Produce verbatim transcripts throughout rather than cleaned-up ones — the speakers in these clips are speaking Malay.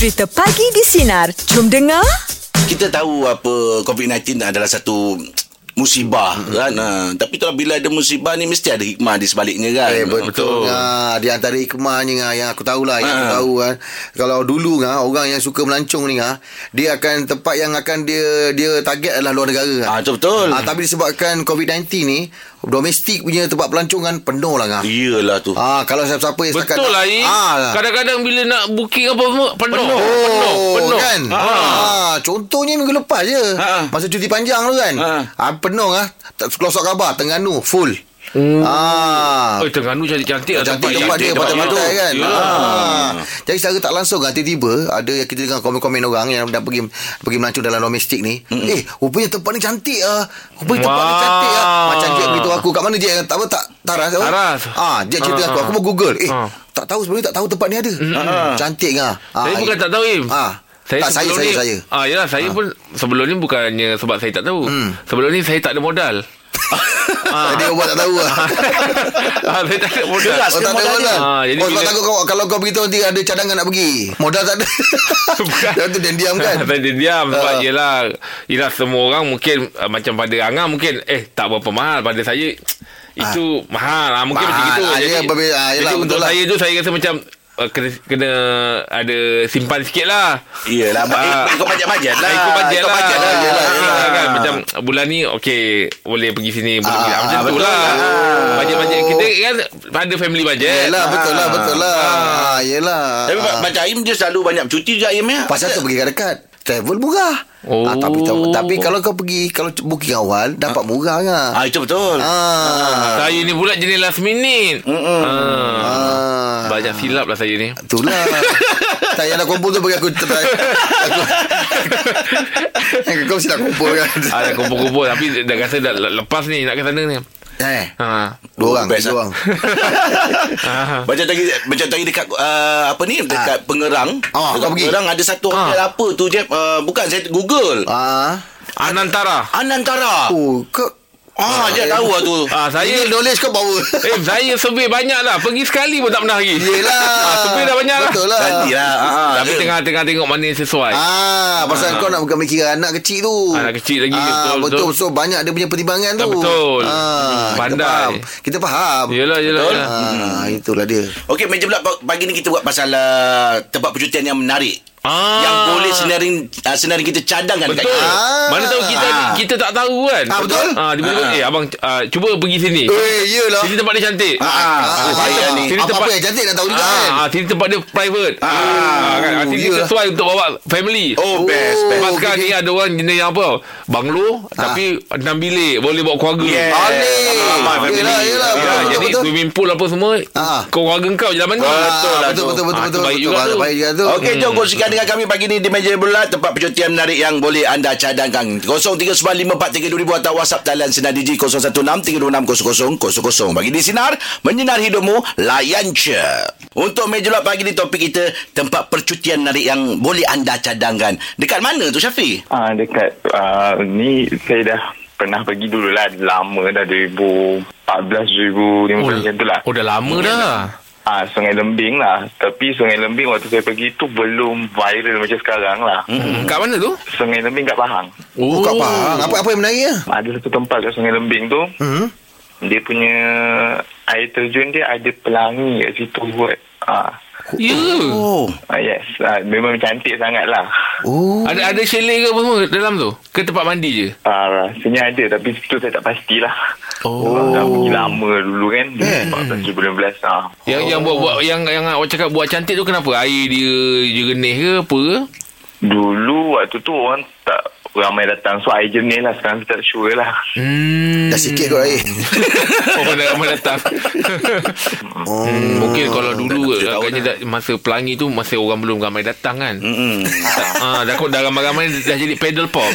Cerita Pagi di Sinar. Jom dengar. Kita tahu apa covid sembilan belas adalah satu musibah, hmm. kan. Ha. Tapi kalau bila ada musibah ni mesti ada hikmah di sebaliknya, kan. Eh, betul. Ha, di antara hikmahnya yang aku tahulah, ha. yang aku tahu kan. Kalau dulu kan, orang yang suka melancong ni kan, dia akan tempat yang akan dia dia target adalah luar negara. Ah, kan. ha, betul. Ha, tapi disebabkan covid sembilan belas ni, domestik punya tempat pelancongan penuh lah kan. Iyalah tu. Ah, kalau siapa-siapa yang setakat betul lah. Ah, kadang-kadang bila nak booking apa semua penuh. Penuh, oh, penuh, penuh kan. Ha. Ah, contohnya minggu lepas je. Ha. Masa cuti panjang tu kan. Ha. Ah, penuh ah. Kelosok khabar Terengganu full. Hmm. Ah, oi, Terengganu cantik-cantik tempat dia, dia patah-patah kan. Yeah. Ah. Jadi secara tak langsung kan, tiba-tiba ada yang kita dengar komen-komen orang yang dah pergi pergi melancong dalam domestik ni. Mm-mm. Eh, rupanya tempat ni cantik ah. Rupanya tempat ni cantik ah. Macam dia beritahu aku kat mana dia tak apa tak Taras. Taras. Ah, dia cerita ah. aku aku mau Google. Eh, ah. tak tahu sebenarnya tak tahu tempat ni ada. Ah. Cantik ah. Saya ah, bukan tak tahu im. Ah. Saya tak, saya, saya, ni, saya. Ah, yalah, saya ha. pun sebelum ni bukannya sebab saya tak tahu. Hmm. Sebelum ni saya tak ada modal. Ah, dia buat tak tahu lah. Ah, saya tak ada modal. Jelas, oh, tak ada modal. Ah, jadi oh, bila... takut kau, kalau kau beritahu nanti ada cadangan nak pergi. Modal tak ada. Dan tu dia diam kan. Saya diam sebab uh. yelah, yelah semua orang mungkin uh, macam pada Angah mungkin eh tak berapa mahal, pada saya itu ah. mahal. Ah, mungkin mahal. Macam itu. Ah, jadi, berbeza, ah, yelah, jadi untuk lah. Saya tu saya rasa macam Kena, kena ada simpan sikit lah. Iyalah, uh, ikut bajet-bajet lah. Ikut bajet lah, bajet lah. Yelah, yelah, yelah. Kan, macam bulan ni okey, boleh pergi sini, boleh pergi ah, macam tu lah. Bajet-bajet kita kan ada family bajet. Yelah, betul lah, betul lah. ah, Yelah. Tapi ah. macam Aim dia selalu banyak cuti juga, Aim ya. Pasal tu pergi dekat travel murah. Oh. Ah, tapi, tapi kalau kau pergi, kalau booking awal dapat murah kan. Ah, itu betul. Ah. Saya ni pula jenis last minute. Mm-mm. Ah. ah. Banyak silap lah saya ni. Itulah. Tak payah nak kumpul tu bagi aku. Aku kau mesti nak kumpul kan. Ah, nak kumpul-kumpul. Tapi dah rasa dah lepas ni nak ke sana ni. Eh, ha. Dua orang, dua orang. Macam tadi, macam tadi dekat uh, apa ni, dekat ha. Pengerang. Oh, dekat Pengerang ada satu hotel ha. apa tu je, uh, bukan saya Google. Ah, ha. Anantara. Anantara. Oh, ke Ah, dia tahu lah tu. Ah, saya knowledge kau bawa. Eh, saya survey banyak lah. Pergi sekali pun tak pernah lagi. Yelah. Ah, survey dah banyak lah. Betul lah. Gantilah. Ah, tapi tengah-tengah tengok mana yang sesuai. Ah, pasal ah. kau nak bukan mikiran anak kecil tu. Anak kecil lagi. Ah, betul. So, banyak dia punya pertimbangan tu. Betul. Ah, pandai. Kita faham. Yelah, yelah. yelah. Ah, itulah dia. Okey, meja pula pagi ni kita buat pasal uh, tempat percutian yang menarik. Ah. Yang boleh senaring uh, senaring kita cadangkan dekat kita. Ah. Mana tahu kita ah. kita tak tahu kan. Ah, betul. Ah, tiba-tiba ah. eh abang uh, cuba pergi sini. Eh, iyalah. Sini tempat dia cantik. Ah, ah. ah. Saya ah. ni. Sini tempat dia cantik nak tahu juga ah. kan. Ah, sini tempat dia private. Ah, ah. kan. Ah, sini yeah. sesuai untuk bawa family. Oh, best. best. Pasal okay. ni ada orang jenis yang apa? Banglo ah. tapi enam bilik, boleh bawa keluarga. Yeah. Ah, yelah, yelah. Jadi swimming pool apa semua ah. keluarga kau je lah mana. Betul lah. Betul betul betul betul. Baik juga tu. Okey, jom kongsikan dengan kami pagi ni di meja bulat tempat percutian menarik yang boleh anda cadangkan. Kosong tiga sembilan lima empat tiga dua ribu atau WhatsApp talian Sinar Digi kosong satu enam tiga dua enam kosong kosong kosong. Bagi di Sinar, menyinar hidupmu, layan je. Untuk meja bulat pagi ni topik kita tempat percutian menarik yang boleh anda cadangkan. Dekat mana tu Syafi? Ah, dekat uh, ni saya dah pernah pergi dulu lah, lama dah dua ribu empat belas dua ribu lima belas macam tu lah. Oh, dah lama dah. Ah, Sungai Lembing lah. Tapi Sungai Lembing waktu saya pergi tu belum viral macam sekarang lah. Mm-hmm. Kat mana tu? Sungai Lembing kat Pahang. Oh, oh kat Pahang. Apa apa yang menarik lah? Ada satu tempat kat Sungai Lembing tu. Mm-hmm. Dia punya air terjun dia ada pelangi kat situ buat. Ah. Ya. Oh. Ah, yes. Ah, memang cantik sangat lah. Oh. Ada ada chalet ke apa semua dalam tu? Ke tempat mandi je? Ah, rasanya ada tapi situ saya tak pastilah. Oh, dah pergi lama dulu kan. dua ribu empat belas dua ribu sembilan belas ah. Yang yang buat-buat yang yang awak cakap buat cantik tu kenapa? Air dia jernih ke apa ke? Dulu waktu tu orang tak ramai datang, so air jernih lah. Sekarang kita tak sure lah. Hmm. Dah sikit kot air. Orang dah ramai datang. Oh. Hmm. Mungkin kalau dulu agaknya masa pelangi tu masih orang belum ramai datang kan. Hmm. Ah, dah kot dah ramai-ramai dah jadi pedal pop.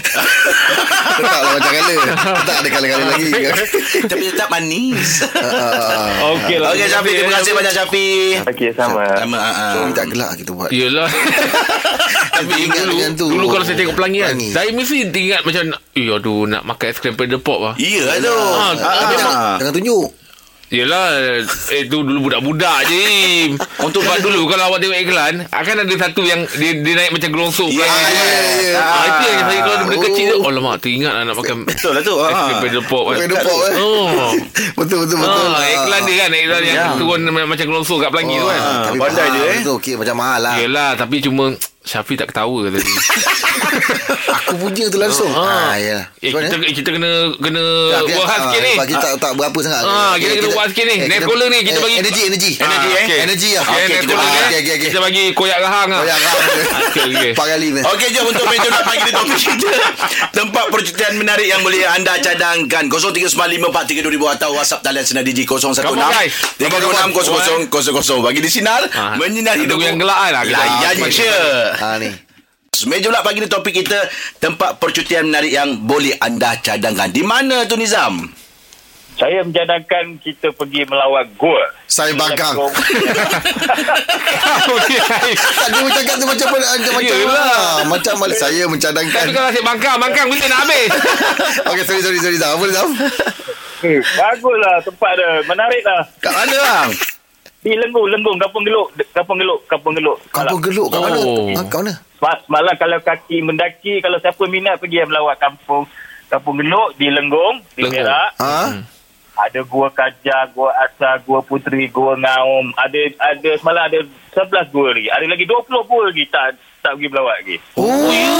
Tetaplah macam kala. Tak ada kala-kala lagi. Tapi tetap manis. Okey lah. Okey Syafi, terima kasih banyak Syafi. Okey, sama. Sama. Sorry tak gelak kita buat. Yelah. Tapi dulu, dulu kalau saya tengok pelangi kan, saya mesti ingat macam, eh aduh nak makan es krim pedal pop lah. Ya aduh. Jangan tunjuk. Yelah, eh, tu dulu budak-budak je. Untuk buat dulu kalau awak tengok iklan, akan ada satu yang dia, dia naik macam gelongsong. Ya, ya. Itu yang saya kalau daripada kecil tu, oh lemak, teringat lah nak makan. Betul lah tu. Pedal pop kan. Pedal pop kan. Betul, betul, betul. Iklan dia kan, iklan yang turun macam gelongsong kat pelangi tu kan. Pandai dia eh. Okey, macam mahal lah. Yelah, tapi cuma... Syafiq tak ketawa tadi. Aku puja tu langsung. Ha, ha ya. Eh, kita, kita kena kena ya, kita, buat sikit ha, ni. Bagi tak tak berapa sangat. Ha, kita, kita kena kita, buat sikit ni. Eh, Naik kola ni kita eh, bagi energi energi. Ha, energi eh. Okay. Energi ah. Okey, okay, kita, okay, okay, okay. kita bagi koyak rahang ah. Koyak rahang. Okey. Empat kali ni. Okey, jom untuk meja nak pagi topik kita. Tempat percutian menarik yang boleh anda cadangkan. kosong tiga sembilan lima empat tiga dua ribu atau WhatsApp talian Sinar D J kosong satu enam tiga enam kosong kosong kosong kosong. Bagi di sinar menyinari hidup yang gelap lah. Layan je. Ha ni. Meja pula pagi ni topik kita tempat percutian menarik yang boleh anda cadangkan. Di mana tu Nizam? Saya mencadangkan kita pergi melawat gua. Saya bakang. Okey. Tadi macam kat tu macam macam macam macam saya mencadangkan. Tapi kalau saya bangkang, bangkang bila nak habis. Okey, sorry sorry sorry Zam. Apa Zam? Eh, baguslah tempat dia. Menariklah. Kat mana bang? Di Lenggong, Lenggong, Kampung Geluk, Kampung Geluk, Kampung Geluk. Kampung Geluk, kat mana? Kat mana? Semalam kalau kaki mendaki, kalau siapa minat pergi melawat kampung Kampung Geluk di Lenggong, di Merak. Ha? Ada Gua Kajar, Gua Asa, Gua Puteri, Gua Ngaum. Ada ada semalam ada sebelas gua lagi. Ada lagi dua puluh gua lagi tak tak pergi melawat lagi. Oh, ya.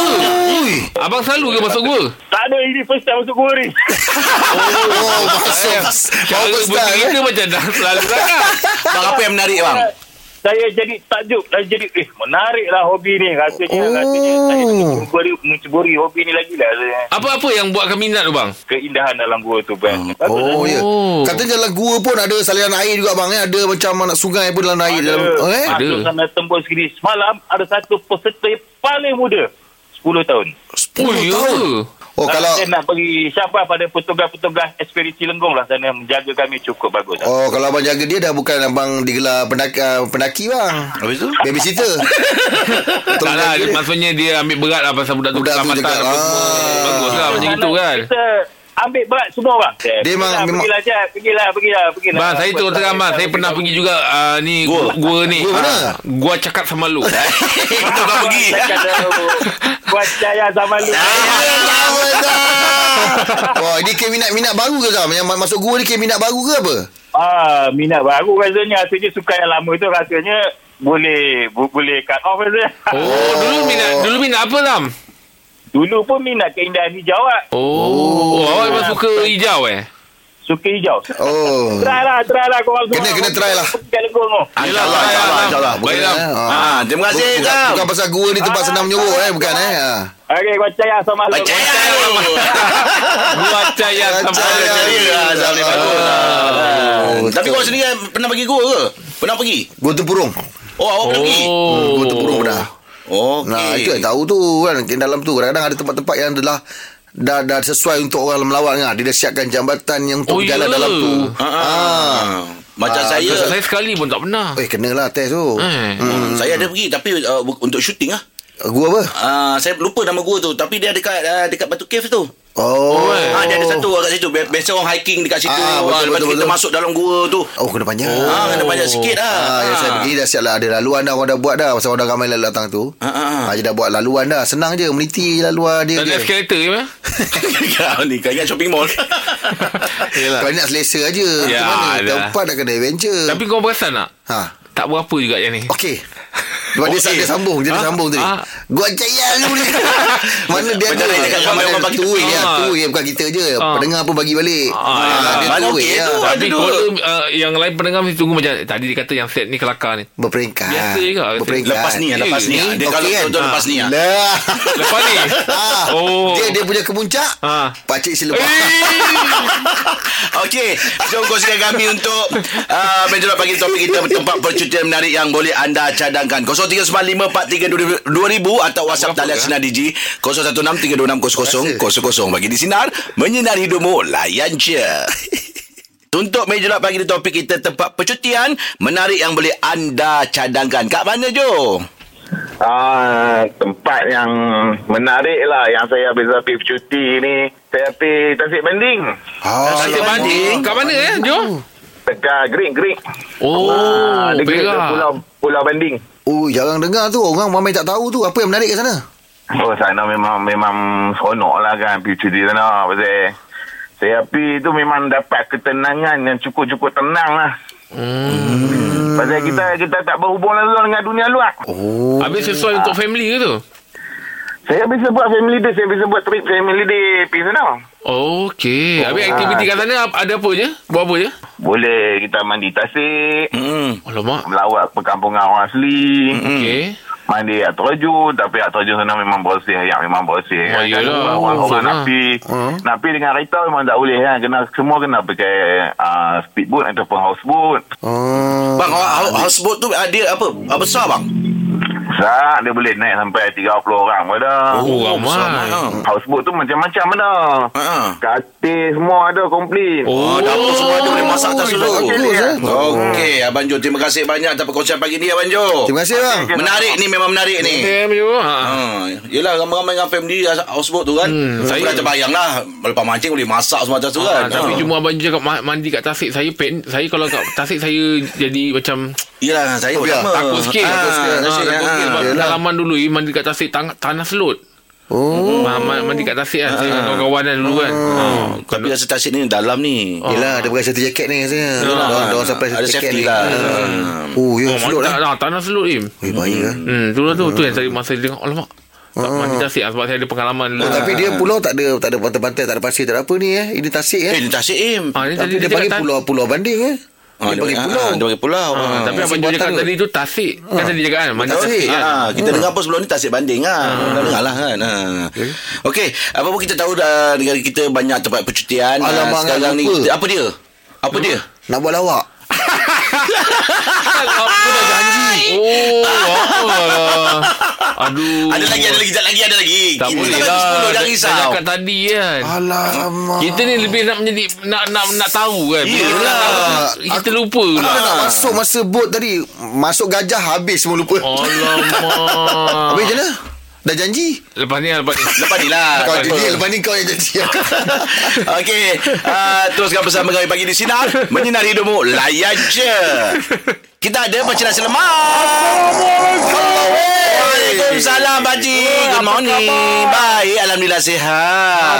Abang selalu ke masuk gua? Tak ada, ini first time masuk gua ni. Oh, masuk. Kalau bercerita macam dah selalu sangat. Bang, apa yang menarik bang? Saya jadi takjub. Saya jadi, eh, menariklah hobi ni. Rasanya, oh. rasanya. Saya mencuburi, mencuburi hobi ni lagi lah. Apa-apa yang buatkan minat tu, bang? Keindahan dalam gua tu, bang. Oh, oh ya. Yeah. Katanya dalam gua pun ada saliran air juga, bang. Ada macam anak sungai pun dalam air. Ada. Dalam, eh? Ada. Masuk sana tembus gini. Semalam, ada satu peserta yang paling muda. sepuluh tahun. sepuluh tahun? Oh, kalau saya nak bagi syabas pada petugas-petugas ekspedisi Lenggong lah sana, menjaga kami cukup bagus. Oh, kalau abang jaga dia dah bukan abang digelar pendaki, uh, pendaki bang. Habis tu? Babysitter. Tak lah, dia. maksudnya dia ambil berat lah pasal budak tu keselamatan. Bagus lah macam itu kan. Kita ambil berat semua bang. Dia memang... Pergilah je, pergilah, pergilah, pergilah. Bang, saya tu terang bang, saya pernah pergi juga ni, gua ni. Gua mana? Gua cakap sama lu. Kau tak pergi. Buat cahaya zaman lu. Wah, ini ke minat-minat baru ke Zam? Yang masuk gua ni ke minat baru ke apa? Ah, minat baru rasanya. Rasanya suka yang lama tu rasanya boleh bu- boleh cut off rasanya. Oh, oh, dulu minat dulu minat apa Zam? Dulu pun minat keindahan hijau ah. Oh, oh, awak memang suka hijau eh? Suka hijau. Oh. Try lah, try lah korang semua. Kena, kena try lah. InsyaAllah, insyaAllah, insyaAllah. Baiklah. Terima kasih, Zam. Bukan pasal gua ni tempat senang menyuruh eh, bukan eh. Okey, gua caya sama lu. Gua caya sama lu. Tapi korang sendiri pernah pergi gua ke? Pernah pergi? Gua Tempurung. Oh, awak pernah pergi? Gua Tempurung pernah. Okey. Nah, itu yang tahu tu kan. Dalam tu kadang-kadang ada tempat-tempat yang adalah Dah, dah sesuai untuk orang melawat kan? Dia dah siapkan jambatan yang untuk oh, jalan dalam tu. Ha, ha. Ha. Macam ha, saya Saya sekali pun tak pernah. Eh, kenalah test tu. Eh. Hmm. Saya ada pergi tapi uh, untuk syuting lah. Gua apa? Uh, saya lupa nama gua tu. Tapi dia dekat uh, dekat Batu Caves tu. Oh, ha, dia ada satu kat situ. Biasa orang hiking dekat situ. Ah, betul, lepas betul, kita betul. masuk dalam gua tu. Oh, kena panjang. Oh. Ha, kena panjang sikit lah. Ha, ha. Ya, saya pergi dah siap lah. Ada laluan dah orang dah buat dah. Pasal orang dah ramai lalu datang tu. Ha, ha, ha. Dia dah buat laluan dah. Senang je. Meniti laluan dia. Tak ada eskalator je mah? Kau ni kat shopping mall. Kau nak selesa aje. Ya, mana? Tempat dah kena adventure. Tapi kau perasan tak? Ha. Tak berapa juga yang ni. Okey. Sebab okay. dia, dia sambung Dia ha? sambung tadi ha? Gua caya dulu ni. Mana dia ada Mana dia tu ya, tu ya, bukan kita je ha. Pendengar pun bagi balik ha. Ha. Dia tu okay ya. tu, Tapi kalau uh, yang lain pendengar mesti tunggu macam tadi dia kata yang set ni kelakar ni. Berperingkat Biasa je kak Berperingkat Lepas ni ya, Lepas ni Dia kalau tu lepas ni Lepas ni dia punya kemuncak pakcik selepas. Okey, jom kongsikan kami untuk meja bulat pagi topik kita tempat percutian menarik yang boleh anda cadangkan. Kosong tiga sembilan lima empat tiga dua ribu atau WhatsApp talian Sinar D J kosong satu enam tiga dua enam kosong kosong kosong. Bagi di Sinar menyinari hidupmu, layan je. Untuk meja bulat pagi di topik kita tempat percutian menarik yang boleh anda cadangkan. Kat mana Jo? Ah, tempat yang menarik lah yang saya habis habis cuti ni, saya pergi Tasik Banding. Ah, Tasik Banding. Kat mana eh Jo? Tegar Green, Green. Oh, ah, Pulau Pulau Banding. Oh, jarang dengar tu. Orang ramai tak tahu tu. Apa yang menarik kat sana? Oh, sana memang memang seronok lah kan. Future di sana. Pasal saya api tu memang dapat ketenangan yang cukup-cukup tenang lah. Hmm. Pasal kita kita tak berhubung langsung dengan dunia luar. Oh. Habis sesuai ah. untuk family ke tu? Saya biasa buat family day. Saya biasa buat trip family day pergi sana. Okey. Habis oh, aktiviti ah. kat sana ada apa je? Buat apa je? Boleh kita mandi tasik. Hmm. Alamak. Melawat perkampungan orang asli. Hmm. Okey. Mandi air terjun. Tapi air terjun sana memang bersih. Ya, memang bersih. Oh, ya, iyalah. Orang-orang oh, napi. Uh-huh. Napi dengan kereta memang tak boleh. Ya. Kena, semua kena pakai uh, speedboat ataupun houseboat. Hmm. Bang, houseboat tu dia apa? Besar, bang? Besar. Dia boleh naik sampai tiga puluh orang. Pada. Oh, ramai. Houseboat tu macam-macam ada. Uh-huh. Katil semua ada, komplit. Oh, dapur semua ada. Boleh masak atas dulu. Okey, Abang Jo. Terima kasih banyak atas perkongsian pagi ni, Abang Jo. Terima kasih, bang. Menarik ni. Memang menarik ni. Yelah, ramai-ramai dengan family houseboat tu kan. hmm, Saya dah terbayang lah. Lepas mancing boleh masak semua macam tu kan. Tapi ha. cuma Abang Jo cakap mandi kat tasik. Saya pen, saya kalau kat tasik saya jadi macam, yelah, saya takut sikit. Pengalaman dulu mandi kat tasik Tanah Selut. Oh, mandi kat tasik kan. Saya dengan kawan-kawan kan dulu kan. Tapi rasa tasik ni dalam ni. Yelah, dia pakai satu jaket ni rasanya. Diorang sampai satu jaket ni. Oh, ya, selut lah. Tanah Selut ni. Eh, baik lah. Tu lah tu. Tu yang saya masa dengar. Alamak, mandi tasik lah. Sebab saya ada pengalaman. Tapi dia pulau tak ada, tak ada pantai-pantai, tak ada pasir, tak ada apa ni. Ini tasik eh. Ini tasik eh. Tapi dia panggil Pulau Banding eh. Ah, dia bagi pulau. Dia bagi pulau. Ah, ah, tapi abang cakap tadi tu Tasik. Ah. Kan tadi cakap kan mandi Tasik kan. Ah, kita hmm. dengar apa sebelum ni Tasik Banding ah. Dah dengar lah kan. Ha. Ah. Okey, okay. Apa pun kita tahu dah negara kita banyak tempat percutian. Alamak, sekarang ni kita, apa dia? Apa hmm. dia? Nak buat lawak. Aku dah janji. Oh, apalah. Aduh. Ada lagi, ada lagi, ada lagi, ada lagi. Tak kita boleh lah. Jangan risau. Saya cakap tadi kan. Alamak. Kita ni lebih nak menjadi, nak nak nak tahu kan. Yelah. Kita aku, lupa aku lah. Aku nak masuk masa boat tadi. Masuk gajah habis semua lupa. Alamak. Habis macam mana? Dah janji? Lepas ni lepas ni. Lepas ni lah. Kau lepas janji, lepas ni kau yang janji. Okey. Uh, teruskan bersama kami pagi di Sinar. Menyinari hidupmu. Layan je. Kita ada macam nasi lemak. Assalamualaikum. Waalaikumsalam, Pakcik. Good morning. Baik, Alhamdulillah sihat.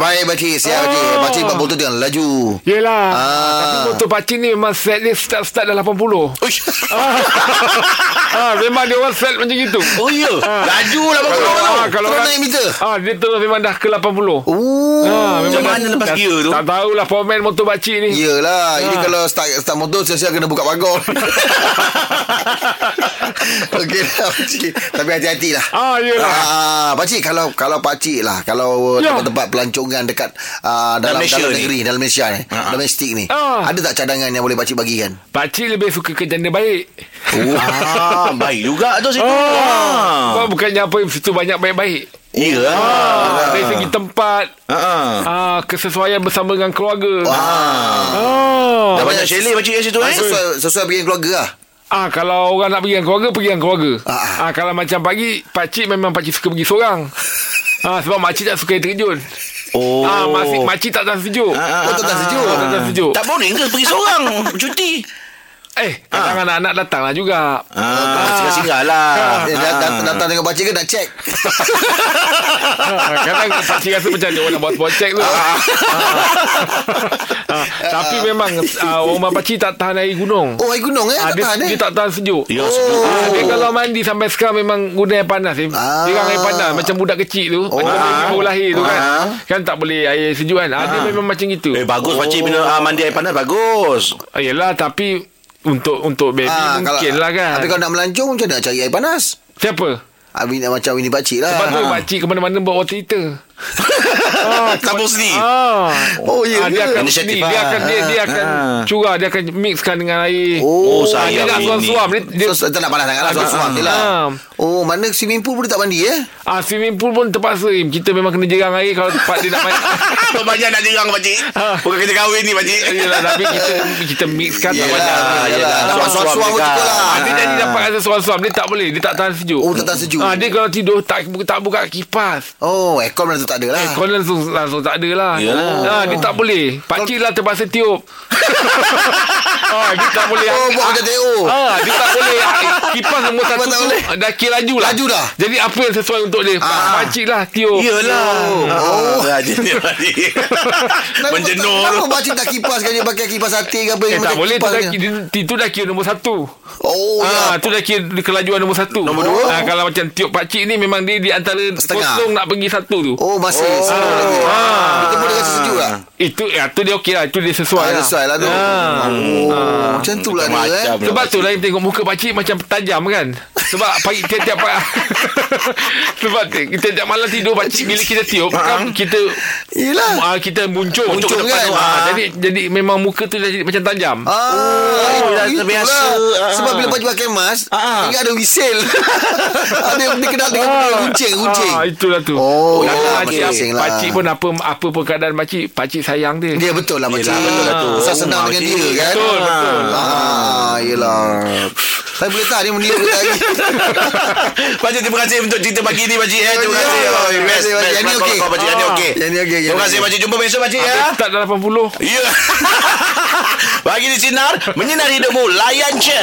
Baik, Pakcik. Sihat, Pakcik. Pakcik buat motor dengan laju. Yelah. Ah. Tapi motor Pakcik ni memang set dia start-start dah lapan puluh. Uish. Ah, memang dia orang set macam gitu. Oh, ya? Ah. Laju lapan puluh. Kalau orang naik meter. Ah, dia terus memang dah ke lapan puluh. Oh. Ah, memang mana lepas gear tu? Tak tahulah format motor Pakcik ni. Yelah. Ah. Ini kalau start, start motor, siap-siap kena buka pagar. Okey lah, Pakcik. Tapi hati-hati lah. Ah, yelah. Ah, Pakcik, kalau kalau Pakcik lah, kalau ya. tempat-tempat pelancongan dekat uh, dalam, dalam negeri, ni. dalam Malaysia ni, uh-huh. domestik ni, uh. ada tak cadangan yang boleh Pakcik bagikan? Pakcik lebih suka ke janda baik. Oh, ah, baik juga tu situ. Ah. Ah. Bukannya apa, situ banyak baik-baik. Ya. Yeah. Ah, dari segi tempat. Uh-huh. Ah, kesesuaian bersama dengan keluarga. Ah. Ah. Dah banyak chalet Pakcik kat situ eh. Sesuai, sesuai pergi dengan keluarga lah. Ah, kalau orang nak pergi dengan keluarga, pergi dengan keluarga. Ah, ah kalau macam pagi, Pakcik memang Pakcik suka pergi seorang. Ah, sebab Makcik tak suka air terjun. Oh. Ah, Makcik, makcik tak tahan sejuk. Ah, oh, tak tahan sejuk. Ah, tak, sejuk. Tak boring ke pergi seorang? Cuti. Eh, kadang anak-anak datang lah juga. Ah, singgah-singgah lah. Datang dengan pakcik ke nak cek. Kadang pakcik rasa macam dia orang nak buat cek tu. Tapi memang orang pakcik tak tahan air gunung. Oh, air gunung eh? Tak tahan eh? Dia tak tahan sejuk. Dia kalau mandi sampai sekarang memang guna air panas. Dia kan air panas. Macam budak kecil tu. Macam dia baru lahir tu kan. Kan tak boleh air sejuk kan. Dia memang macam gitu. Eh, bagus pakcik bila mandi air panas. Bagus. Yelah, tapi untuk untuk baby ha, mungkinlah kan. Tapi kalau nak melancong macam nak cari air panas. Siapa? Abi nak macam ini pakcik lah. Sebab tu ha. pakcik ke mana-mana bawa water heater. Ah, tabung sendiri. Ah. Oh, ya. Yeah, ah, dia, yeah. dia, dia akan dia, dia akan ah. curah, dia akan mixkan dengan air. Oh, oh saya nak suam-suam ni. Dia, so, tak nak panas sangatlah suam-suam dia lah. Oh, mana swimming pool pun tak mandi eh? Ah, swimming pool pun terpaksa. Kita memang kena jerang air kalau tempat dia nak mandi. Kau banyak nak jerang pakcik. Bukan kerja kahwin ni pakcik. Yalah, tapi kita kita mixkan tak banyak. Yalah, suam-suam pun cukup lah. Dia jadi dapat rasa suam-suam. Dia tak boleh, dia tak tahan sejuk. Oh, tak tahan sejuk. Ah, dia kalau tidur tak tak buka kipas. Oh, aircon tak ada lah. Eh, kau langsung, langsung tak ada lah. Yalah. Dia tak boleh. Pakcik lah terpaksa tiup. Ah, dia tak boleh. Oh, buat macam T O. Ah, dia tak boleh. Kipas nombor satu tu dah kira laju lah. Laju dah. Jadi apa yang sesuai untuk dia? Ah. Pakcik lah tiup. Iyalah. Oh. Menjenur. Kenapa pakcik tak kipas kan? Dia pakai kipas hati ke apa? Eh, tak boleh. Itu dah kira nombor satu. Oh, ya. Itu dah kira kelajuan nombor satu. Nombor dua. Kalau macam tiup pakcik ni memang dia di antara kosong nak pergi satu tu. Oh, masih. Kita boleh kasi sejuk lah. Itu dia okey lah. Itu dia sesuai lah. Sesuai lah tu. Oh. Ah, macam tu lah dia eh. Sebab tu lah tengok muka pakcik macam tajam kan. Sebab pagi tiap-tiap sebab tiap-tiap malam tidur pakcik, bila kita tiup kan, kita yelah, uh, kita muncul muncul kan depan, uh, uh, jadi jadi memang muka tu dah jadi macam tajam. Ah, oh, dah terbiasa. Uh, sebab bila pakcik pakai mask, uh, dia ada whistle. Ada yang dikenal dengan kucing kucing. Ah, itulah tu. Oh, lah, pakcik, lah. Pakcik pun apa apa pun keadaan pakcik, pakcik sayang dia. Dia betul lah pakcik. Betul lah tu. Saya senang dengan dia kan. Betul. Betul. Ah, yelah. Saya boleh tak ni meniru lagi. Pakcik, terima kasih untuk cerita pagi ni pakcik eh. Terima kasih. Yang ni okey. Pakcik ni okey. Yang ni okey. Terima kasih pakcik. Jumpa besok pakcik ya. Tak dah lapan puluh. Ya. Pagi di Sinar menyinari hidupmu, layan je.